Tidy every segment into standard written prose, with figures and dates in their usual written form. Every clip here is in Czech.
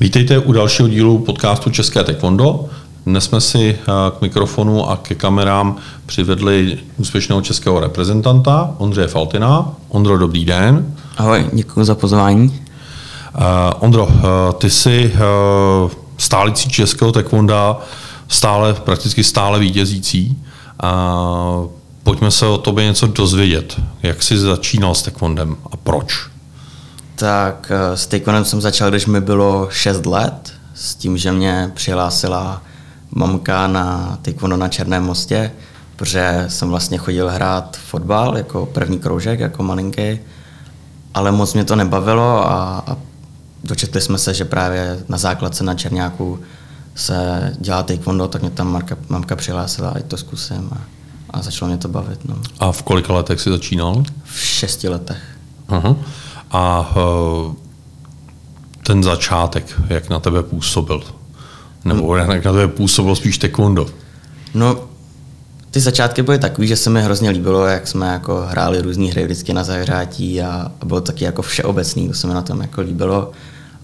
Vítejte u dalšího dílu podcastu České taekwondo. Dnes jsme si k mikrofonu a ke kamerám přivedli úspěšného českého reprezentanta Ondřeje Faltina. Ondro, dobrý den. Ahoj, děkuji za pozvání. Ondro, ty jsi stálicí českého taekwonda, prakticky stále vítězící. Pojďme se o tobě něco dozvědět. Jak jsi začínal s taekwondem a proč? Tak s taekwondem jsem začal, když mi bylo 6 let, s tím, že mě přihlásila mamka na taekwondo na Černém Mostě, protože jsem vlastně chodil hrát fotbal jako první kroužek, jako malinký, ale moc mě to nebavilo a dočetli jsme se, že právě na základce na Černiáku se dělá taekwondo, tak mě tam mamka přihlásila, ať to zkusím a začalo mě to bavit. No. A v kolika letech jsi začínal? V 6 letech. Aha. A ten začátek, jak na tebe působil? Nebo jak na tebe působilo spíš taekwondo? No, ty začátky byly takový, že se mi hrozně líbilo, jak jsme jako hráli různý hry vždycky na zahřátí a bylo taky jako všeobecný, to se mi na tom jako líbilo.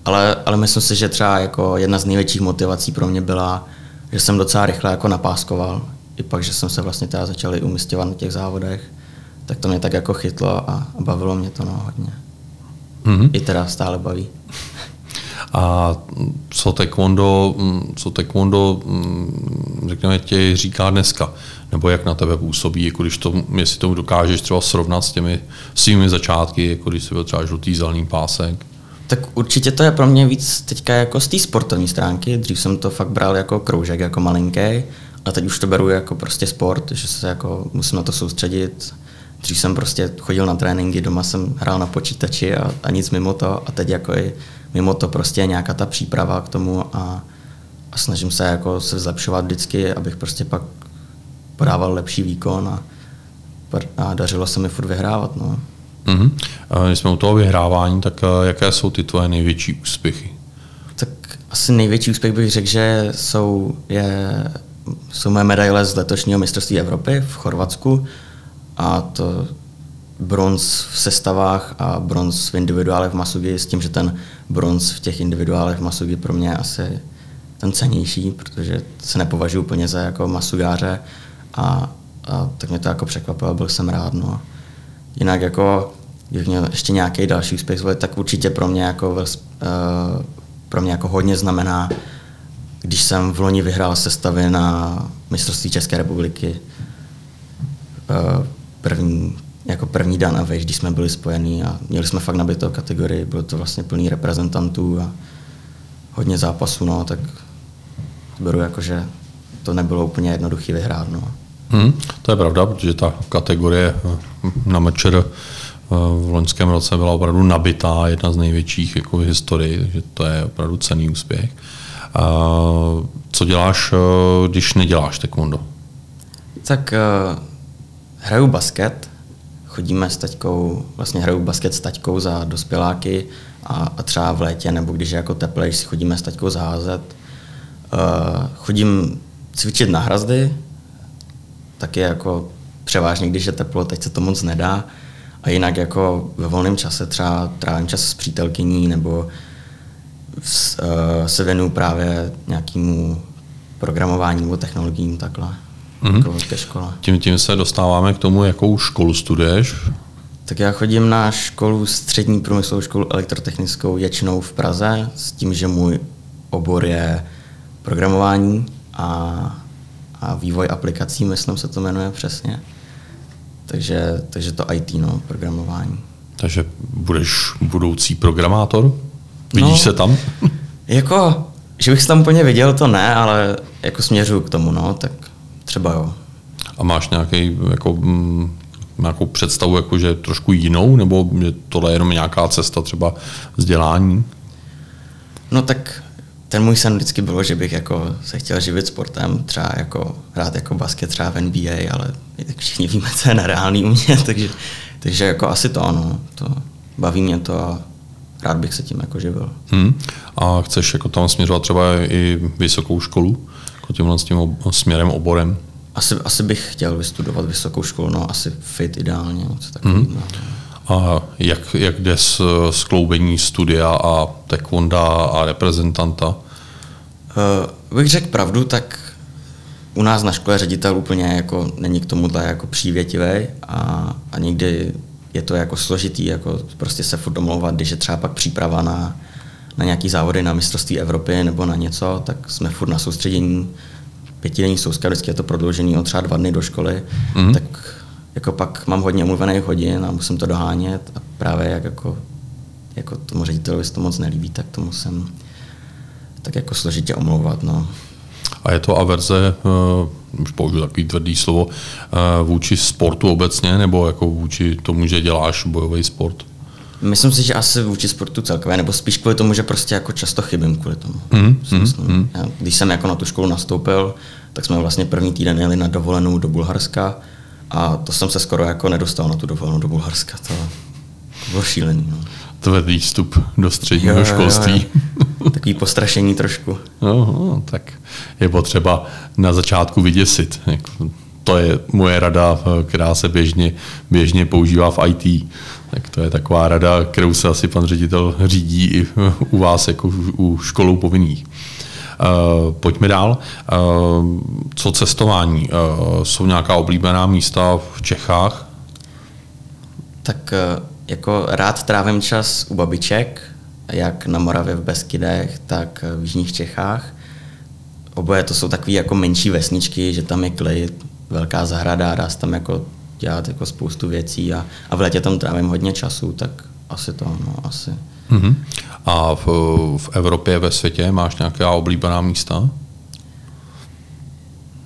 Ale myslím si, že třeba jako jedna z největších motivací pro mě byla, že jsem docela rychle jako napáskoval. I pak, že jsem se vlastně teda začal umisťovat na těch závodech, tak to mě tak jako chytlo a bavilo mě to hodně. Mm-hmm. I teda stále baví. A co taekwondo řekněme, ti říká dneska? Nebo jak na tebe působí, jako když to, jestli to dokážeš třeba srovnat s těmi svými začátky, jako když jsi byl třeba žlutý, zelený pásek? Tak určitě to je pro mě víc teďka jako z té sportovní stránky. Dřív jsem to fakt bral jako kroužek, jako malinký, a teď už to beru jako prostě sport, že se jako musím na to soustředit. Dřív jsem prostě chodil na tréninky, doma jsem hrál na počítači a nic mimo to. A teď jako i mimo to prostě nějaká ta příprava k tomu a snažím se jako se zlepšovat vždycky, abych prostě pak podával lepší výkon a dařilo se mi furt vyhrávat. No. Mm-hmm. Když jsme u toho vyhrávání, tak jaké jsou ty tvoje největší úspěchy? Tak asi největší úspěch bych řekl, že jsou moje medaile z letošního mistrovství Evropy v Chorvatsku. A to bronz v sestavách a bronz v individuálech v masugi, s tím, že ten bronz v těch individuálech v masugi pro mě je asi ten cennější, protože se nepovažuji úplně za jako masugáře a tak mě to jako překvapilo, byl jsem rád. No. Jinak jako, když měl ještě nějaký další úspěch zvolit, tak určitě pro mě jako hodně znamená, když jsem v loni vyhrál sestavy na mistrovství České republiky, první dan a vejš, když jsme byli spojení a měli jsme fakt nabitou kategorii, bylo to vlastně plný reprezentantů a hodně zápasů, no, tak beru jako, že to nebylo úplně jednoduchý vyhrát. No. To je pravda, protože ta kategorie na mečer v loňském roce byla opravdu nabitá, jedna z největších jako v historii, takže to je opravdu cenný úspěch. Co děláš, když neděláš taekwondo? Tak hraju basket, hraju basket s taťkou za dospěláky a třeba v létě, nebo když je jako teplejší, si chodíme s taťkou zaházet. Chodím cvičit na hrazdy, taky jako převážně, když je teplo, teď se to moc nedá. A jinak jako ve volném čase třeba trávím čas s přítelkyní, nebo se věnuju právě nějakému programování nebo technologiím takhle. Mm-hmm. Tím se dostáváme k tomu, jakou školu studuješ. Tak já chodím na školu Střední průmyslovou školu elektrotechnickou Ječnou v Praze, s tím, že můj obor je programování a vývoj aplikací, myslím se to jmenuje přesně. Takže to IT, no, programování. Takže budeš budoucí programátor? Vidíš se tam? Jako, že bych se tam úplně viděl, to ne, ale jako směřuju k tomu, no, tak třeba jo. A máš nějakou představu, jako, že trošku jinou, nebo je tohle je jenom nějaká cesta třeba vzdělání? No tak ten můj sen vždycky bylo, že bych jako se chtěl živit sportem, třeba jako hrát jako basket třeba v NBA, ale všichni víme, co je nereálný u mě, takže jako asi to ano, to baví mě to a rád bych se tím jako živil. A chceš jako tam směřovat třeba i vysokou školu? Tímhle směrem, oborem? Asi bych chtěl vystudovat vysokou školu, no asi fit ideálně. Tak. a jak jde skloubení studia a taekwonda a reprezentanta? Bych řekl pravdu, tak u nás na škole ředitel úplně jako není k tomuhle jako přívětivý a nikdy je to jako složitý, jako prostě se furt domlouvat, když je třeba pak příprava na nějaký závody na mistrovství Evropy nebo na něco, tak jsme furt na soustředění, pětidenní souzka, vždycky je to prodloužení o třeba 2 dny do školy, tak jako pak mám hodně omluvených hodin a musím to dohánět a právě jak jako tomu řediteli se to moc nelíbí, tak to musím tak jako složitě omlouvat, no. A je to averze, už použiju takový tvrdý slovo, vůči sportu obecně, nebo jako vůči tomu, že děláš bojový sport? Myslím si, že asi vůči sportu celkově, nebo spíš kvůli tomu, že prostě jako často chybím kvůli tomu. Já, když jsem jako na tu školu nastoupil, tak jsme vlastně první týden jeli na dovolenou do Bulharska a to jsem se skoro jako nedostal na tu dovolenou do Bulharska. To bylo šílený. No. Tvrdý vstup do středního školství. Jo. Takový postrašení trošku. Aha, tak je potřeba na začátku vyděsit. To je moje rada, která se běžně používá v IT. Tak to je taková rada, kterou se asi pan ředitel řídí i u vás, jako u školou povinných. Pojďme dál. Co cestování? Jsou nějaká oblíbená místa v Čechách? Tak jako rád trávím čas u babiček, jak na Moravě v Beskydech, tak v Jižních Čechách. Oboje to jsou takové jako menší vesničky, že tam je klid, velká zahrada, dá se tam jako dělat jako spoustu věcí a v létě tam trávím hodně času, tak asi to, no, asi. Mm-hmm. A v Evropě, ve světě máš nějaká oblíbená místa?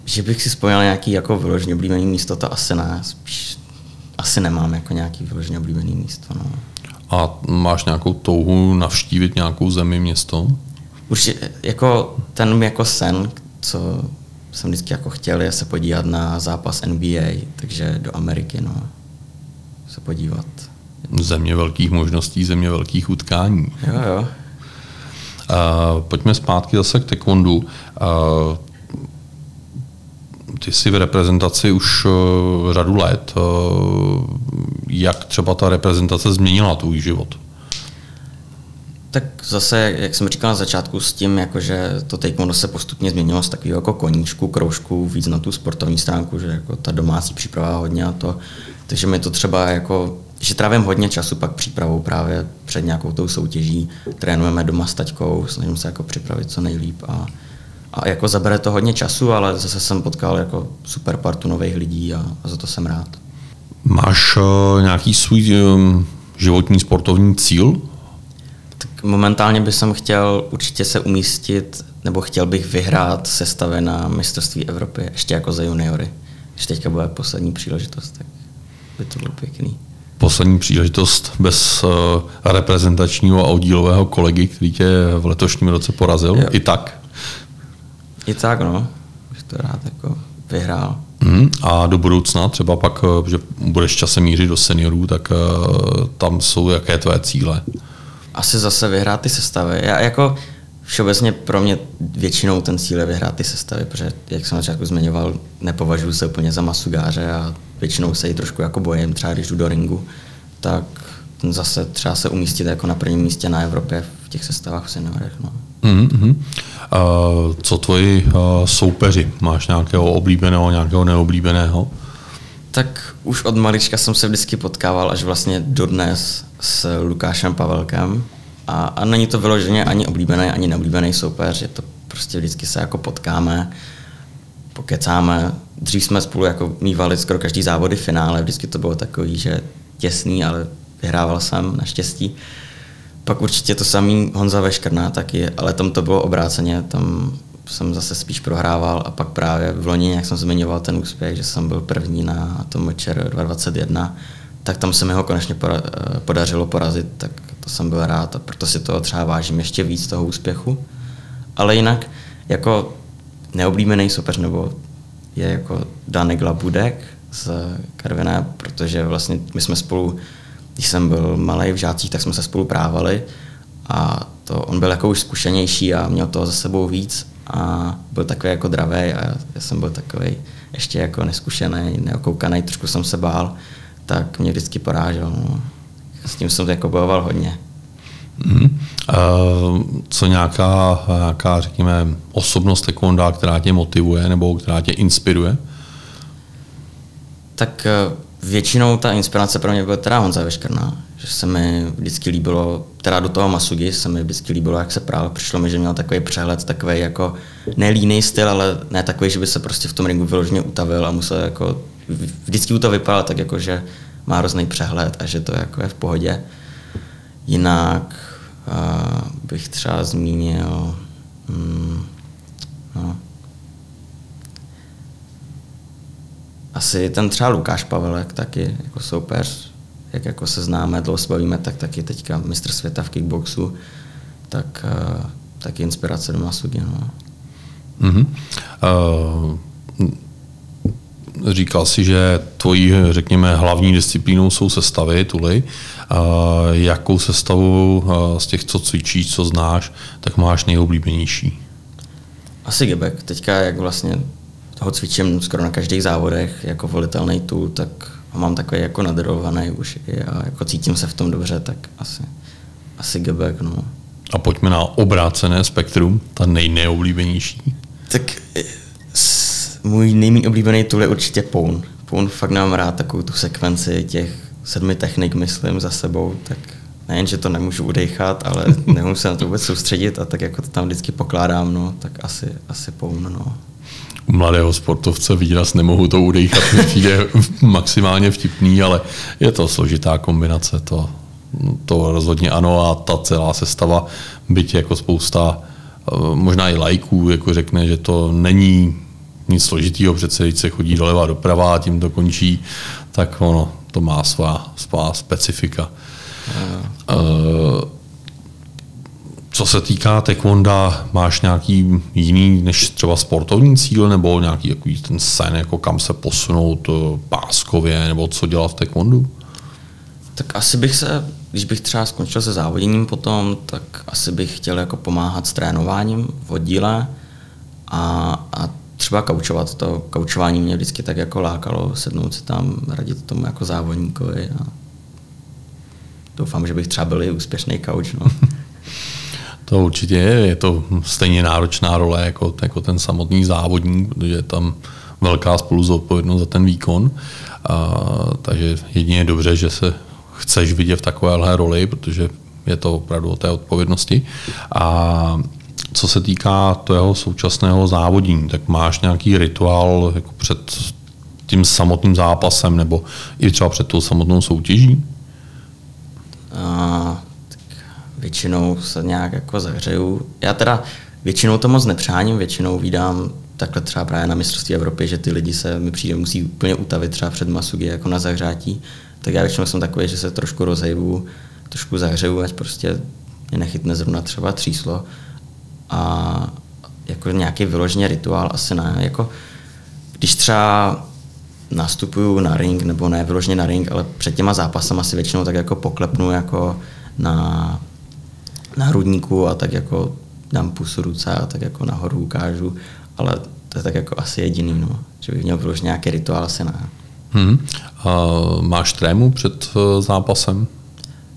Že bych si vzpomněl nějaký jako vyloženě oblíbený místo, to asi ne, spíš asi nemám jako nějaký vyloženě oblíbený místo, no. A máš nějakou touhu navštívit nějakou zemi, město? Už jako ten jako sen, co jsem vždycky jako chtěl, je se podívat na zápas NBA, takže do Ameriky, no, se podívat. Země velkých možností, země velkých utkání. Jo. Pojďme zpátky zase k taekwondu. Ty jsi v reprezentaci už řadu let. Jak třeba ta reprezentace změnila tvůj život? Tak zase, jak jsem říkal na začátku, s tím, jakože to taekwondo se postupně změnilo z takového jako koníčku, kroužku, víc na tu sportovní stránku, že jako ta domácí příprava hodně a to. Takže mi to třeba jako, že trávím hodně času pak přípravou právě před nějakou tou soutěží, trénujeme doma s taťkou, snažím se jako připravit co nejlíp a jako zabere to hodně času, ale zase jsem potkal jako super partu nových lidí a za to jsem rád. Máš nějaký svůj životní sportovní cíl? Tak momentálně bych chtěl určitě se umístit, nebo chtěl bych vyhrát sestavy na mistrovství Evropy, ještě jako za juniory. Když teďka bude poslední příležitost, tak by to bylo pěkný. Poslední příležitost bez reprezentačního a oddílového kolegy, který tě v letošním roce porazil, jo. I tak, no. Bych to rád jako vyhrál. A do budoucna třeba pak, že budeš časem mířit do seniorů, tak tam jsou jaké tvé cíle? Asi zase vyhrát ty sestavy. Já jako všeobecně pro mě většinou ten cíl je vyhrát ty sestavy, protože jak jsem začátku zmiňoval, nepovažuji se úplně za masugáře a většinou se jí trošku jako bojím, třeba když jdu do ringu, tak zase třeba se umístit jako na prvním místě na Evropě v těch sestavách v seniorech. No. Co tvoji soupeři? Máš nějakého oblíbeného, nějakého neoblíbeného? Tak už od malička jsem se vždycky potkával až vlastně dodnes s Lukášem Pavelkem a není to vyloženě ani oblíbený, ani neoblíbený soupeř, je to prostě vždycky se jako potkáme, pokecáme. Dřív jsme spolu jako mívali skoro každý závody v finále, vždycky to bylo takový, že těsný, ale vyhrával jsem naštěstí. Pak určitě to samý Honza Veškrna taky, ale tam to bylo obráceně, tam jsem zase spíš prohrával a pak právě v loni, jak jsem zmiňoval ten úspěch, že jsem byl první na tom večer 2021, tak tam se mi ho konečně podařilo porazit, tak to jsem byl rád a proto si toho třeba vážím ještě víc toho úspěchu. Ale jinak jako neoblíbený soupeř nebo je jako Danik Labudek z Karviné, protože vlastně my jsme spolu, když jsem byl malej v žácích, tak jsme se spolu právali a to on byl jako už zkušenější a měl toho za sebou víc a byl takový jako dravej a já jsem byl takový ještě jako neskušený, neokoukaný, trošku jsem se bál, tak mě vždycky porážel. No. s tím jsem jako bojoval hodně. Mm. Co nějaká, řekněme, osobnost taekwonda, která tě motivuje nebo která tě inspiruje? Tak většinou ta inspirace pro mě byla teda Honza Veškrna, že se mi vždycky líbilo, teda do toho masugi se mi vždycky líbilo, jak se právě přišlo mi, že měl takový přehled, takový jako nelínej styl, ale ne takový, že by se prostě v tom ringu vyloženě utavil a musel jako, vždycky u toho vypadal tak jako, že má hrozný přehled a že to jako je v pohodě. Jinak bych třeba zmínil asi ten třeba Lukáš Pavelek taky jako soupeř, jak jako se známe, dlouho se bavíme, tak taky teďka mistr světa v kickboxu, tak taky inspirace do masugi. No. Mm-hmm. Říkal si, že tvojí, řekněme, hlavní disciplínou jsou sestavy, tuli. Jakou sestavu z těch, co cvičíš, co znáš, tak máš nejoblíbenější? Asi gebek. Teďka, jak vlastně ho cvičím skoro na každých závodech, jako volitelný tul, tak ho mám takový jako nadralovaný už a jako cítím se v tom dobře, tak asi gebek. No. A pojďme na obrácené spektrum, ta nejneoblíbenější. Tak můj nejméně oblíbený tool je určitě Poun. Poun fakt nemám rád takovou tu sekvenci těch 7 technik, myslím, za sebou, tak nejen, že to nemůžu udejchat, ale nemůžu se na to vůbec soustředit a tak jako to tam vždycky pokládám, no, tak asi Poun, no. U mladého sportovce výraz nemohu to udejchat, je maximálně vtipný, ale je to složitá kombinace, to rozhodně ano a ta celá sestava, byť jako spousta, možná i lajků, jako řekne, že to není nic složitýho, přece když se chodí doleva a doprava a tím to končí, tak ono to má svá specifika. Co se týká taekwonda, máš nějaký jiný než třeba sportovní cíl nebo nějaký takový ten sen, jako kam se posunout páskově nebo co dělat v taekwondu? Tak asi bych když bych třeba skončil se závoděním potom, tak asi bych chtěl jako pomáhat s trénováním v oddíle a třeba kaučovat. To kaučování mě vždycky tak jako lákalo, sednout si tam, radit tomu jako závodníkovi a doufám, že bych třeba byl i úspěšný kauč. No. To určitě je to stejně náročná role jako ten samotný závodník, protože je tam velká spoluzodpovědnost za ten výkon. Takže jedině je dobře, že se chceš vidět v takovéhle roli, protože je to opravdu o té odpovědnosti. A co se týká toho současného závodění, tak máš nějaký rituál jako před tím samotným zápasem nebo i třeba před tou samotnou soutěží? Tak většinou se nějak jako zahřeju. Já teda většinou to moc nepřáním, většinou vídám takhle třeba právě na mistrovství Evropy, že ty lidi se mi přijde musí úplně utavit třeba před masugi jako na zahřátí. Tak já většinou jsem takový, že se trošku rozejvu, trošku zahřeju, ať prostě mě nechytne zrovna třeba tříslo. A jako nějaký vyloženě rituál asi ne. Jako, když třeba nastupuju na ring, nebo ne vyloženě na ring, ale před těma zápasama si většinou tak jako poklepnu jako na hrudníku a tak jako dám pusu ruce a tak jako nahoru ukážu, ale to je tak jako asi jediný, no. Že bych měl vyloženě nějaký rituál, asi ne. Máš trému před zápasem?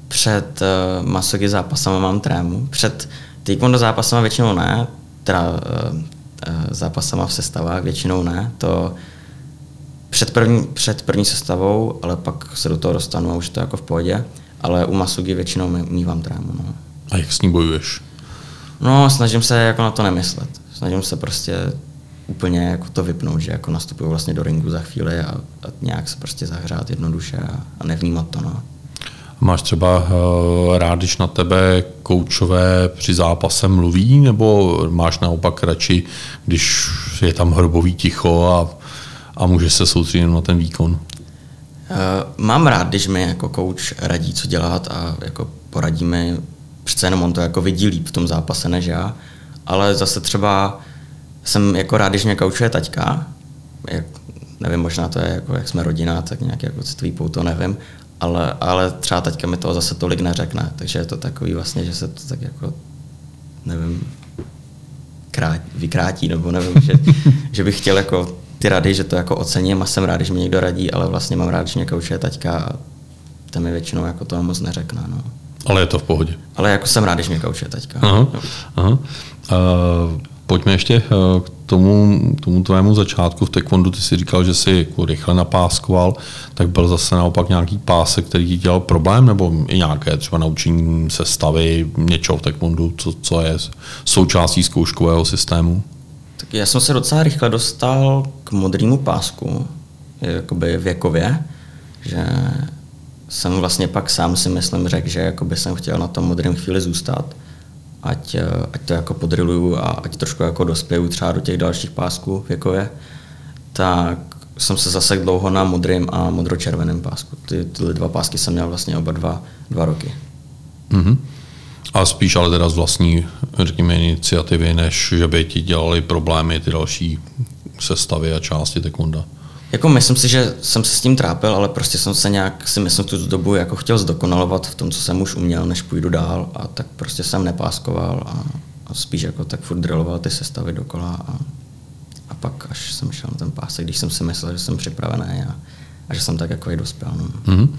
Před masugi zápasama mám trému. Před taekwondo zápasama většinou ne, teda zápasama v sestavách většinou ne, to před první sestavou, ale pak se do toho dostanu a už to jako v pohodě, ale u masugi většinou mívám trámu. No. A jak s ní bojuješ? No, snažím se jako na to nemyslet, snažím se prostě úplně jako to vypnout, že jako nastupuju vlastně do ringu za chvíli a nějak se prostě zahřát jednoduše a nevnímat to. No. Máš třeba rád, když na tebe koučové při zápase mluví, nebo máš naopak radši, když je tam hrobový ticho a můžeš se soustředit na ten výkon? Mám rád, když mi jako kouč radí, co dělat a jako poradí mi, přece jenom on to jako vidí líp v tom zápase než já, ale zase třeba jsem jako rád, když mě koučuje taťka, nevím, možná to je jako, jak jsme rodina, tak nějak jako citový pouto, nevím, ale třeba teďka mi toho zase tolik neřekne, takže je to takový vlastně, že se to tak jako, nevím, vykrátí, nebo nevím, že bych chtěl jako ty rady, že to jako ocením a jsem rád, když mi někdo radí, ale vlastně mám rád, když mě koučuje taťka a ten mi většinou jako toho moc neřekne. No. Ale je to v pohodě. Ale jako jsem rád, když mě koučuje teďka. Aha, no. Aha. Pojďme ještě k tomu tvému začátku v taekwondu. Ty jsi říkal, že jsi jako rychle napáskoval, tak byl zase naopak nějaký pásek, který ti dělal problém, nebo i nějaké třeba naučení sestavy, něčeho v taekwondu, co je součástí zkouškového systému? Tak já jsem se docela rychle dostal k modrému pásku, jakoby věkově, že jsem vlastně pak sám si myslím řekl, že jakoby jsem chtěl na tom modrém chvíli zůstat, ať to jako podriluju a ať trošku jako dospěju třeba do těch dalších pásků věkově, tak jsem se zasekl dlouho na modrém a modročerveném pásku. Tyhle dva pásky jsem měl vlastně oba dva roky. Mm-hmm. A spíš ale teda z vlastní, řekněme, iniciativy, než že by ti dělali problémy ty další sestavy a části taekwonda. Jako myslím si, že jsem se s tím trápil, ale prostě jsem se nějak si myslím tu dobu jako chtěl zdokonalovat v tom, co jsem už uměl, než půjdu dál, a tak prostě jsem nepáskoval a spíš jako tak furt drilloval ty sestavy dokola a pak až jsem šel na ten pásek, když jsem si myslel, že jsem připravený a že jsem tak jako i dospěl. No. Mm-hmm.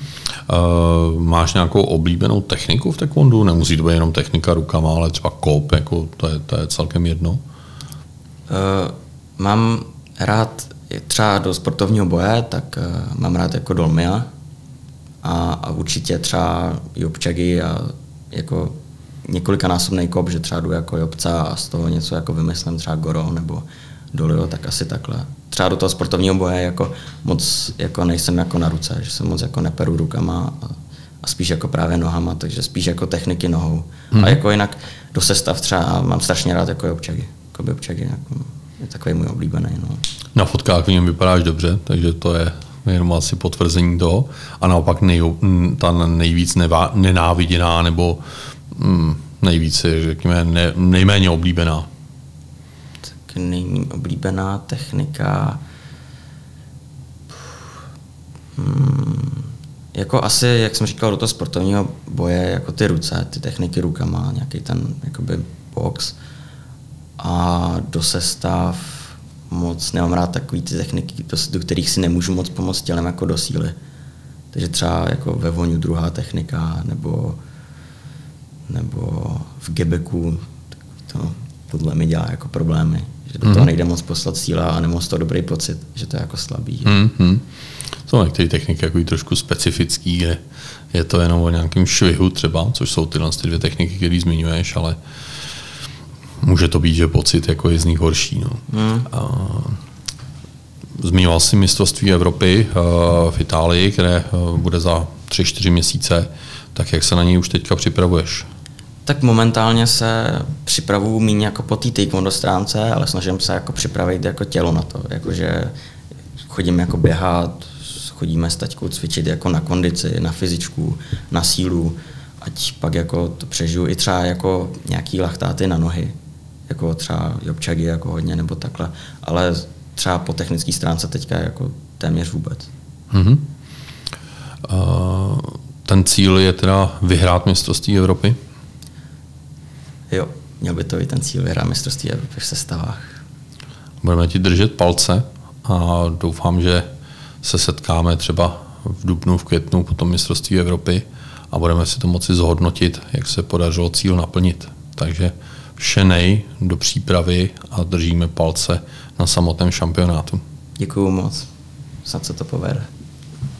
Máš nějakou oblíbenou techniku v taekwondu? Nemusí to být jenom technika rukama, ale třeba kop, jako to je celkem jedno? Mám rád třeba do sportovního boje, tak mám rád jako dolmy a určitě třeba jobčegy a jako několikanásobný kop, že třeba jdu jako jobca a z toho něco jako vymyslím, třeba goro nebo doljo, tak asi takhle. Třeba do toho sportovního boje jako moc jako nejsem jako na ruce, že se moc jako neperu rukama a spíš jako právě nohama, takže spíš jako techniky nohou. A jako jinak do sestav třeba mám strašně rád jako jobčegy. Je takový můj oblíbený. No. Na fotkách v něm vypadáš dobře, takže to je jenom asi potvrzení toho. A naopak ta nejvíc nenáviděná nebo nejvíc, řekněme, nejméně oblíbená. Tak nejméně oblíbená technika... Jako asi, jak jsem říkal, do toho sportovního boje, jako ty ruce, ty techniky rukama, nějaký ten jakoby box. A do sestav moc nemám rád takový ty techniky, do kterých si nemůžu moc pomoct tělem jako do síly. Takže třeba jako ve voňu druhá technika, nebo v gebeku, tohle mi dělá jako problémy. Že do toho nejde moc poslat síla a nemám z toho dobrý pocit, že to je jako slabý. Jsou některé techniky jako trošku specifický, je to jenom o nějakém švihu třeba, což jsou tyhle dvě techniky, které zmiňuješ, ale může to být, že pocit jako je z nich horší. No. Zmiňoval jsi mistrovství Evropy v Itálii, které bude za 3-4 měsíce. Tak jak se na něj už teďka připravuješ? Tak momentálně se připravuju méně jako po té taekwondo stránce, ale snažím se jako připravit jako tělo na to. Jakože chodím jako běhat, chodíme s taťkou cvičit jako na kondici, na fyzičku, na sílu, ať pak jako to přežiju i třeba jako nějaký lachtáty na nohy, jako třeba jobčagy jako hodně nebo takhle, ale třeba po technické stránce teďka jako téměř vůbec. Mm-hmm. Ten cíl je teda vyhrát mistrovství Evropy? Jo, měl by to být ten cíl, vyhrát mistrovství Evropy v sestavách. Budeme ti držet palce a doufám, že se setkáme třeba v dubnu, v květnu po tom mistrovství Evropy a budeme si to moci zhodnotit, jak se podařilo cíl naplnit. Takže vše nej do přípravy a držíme palce na samotném šampionátu. Děkuju moc, snad se to povede.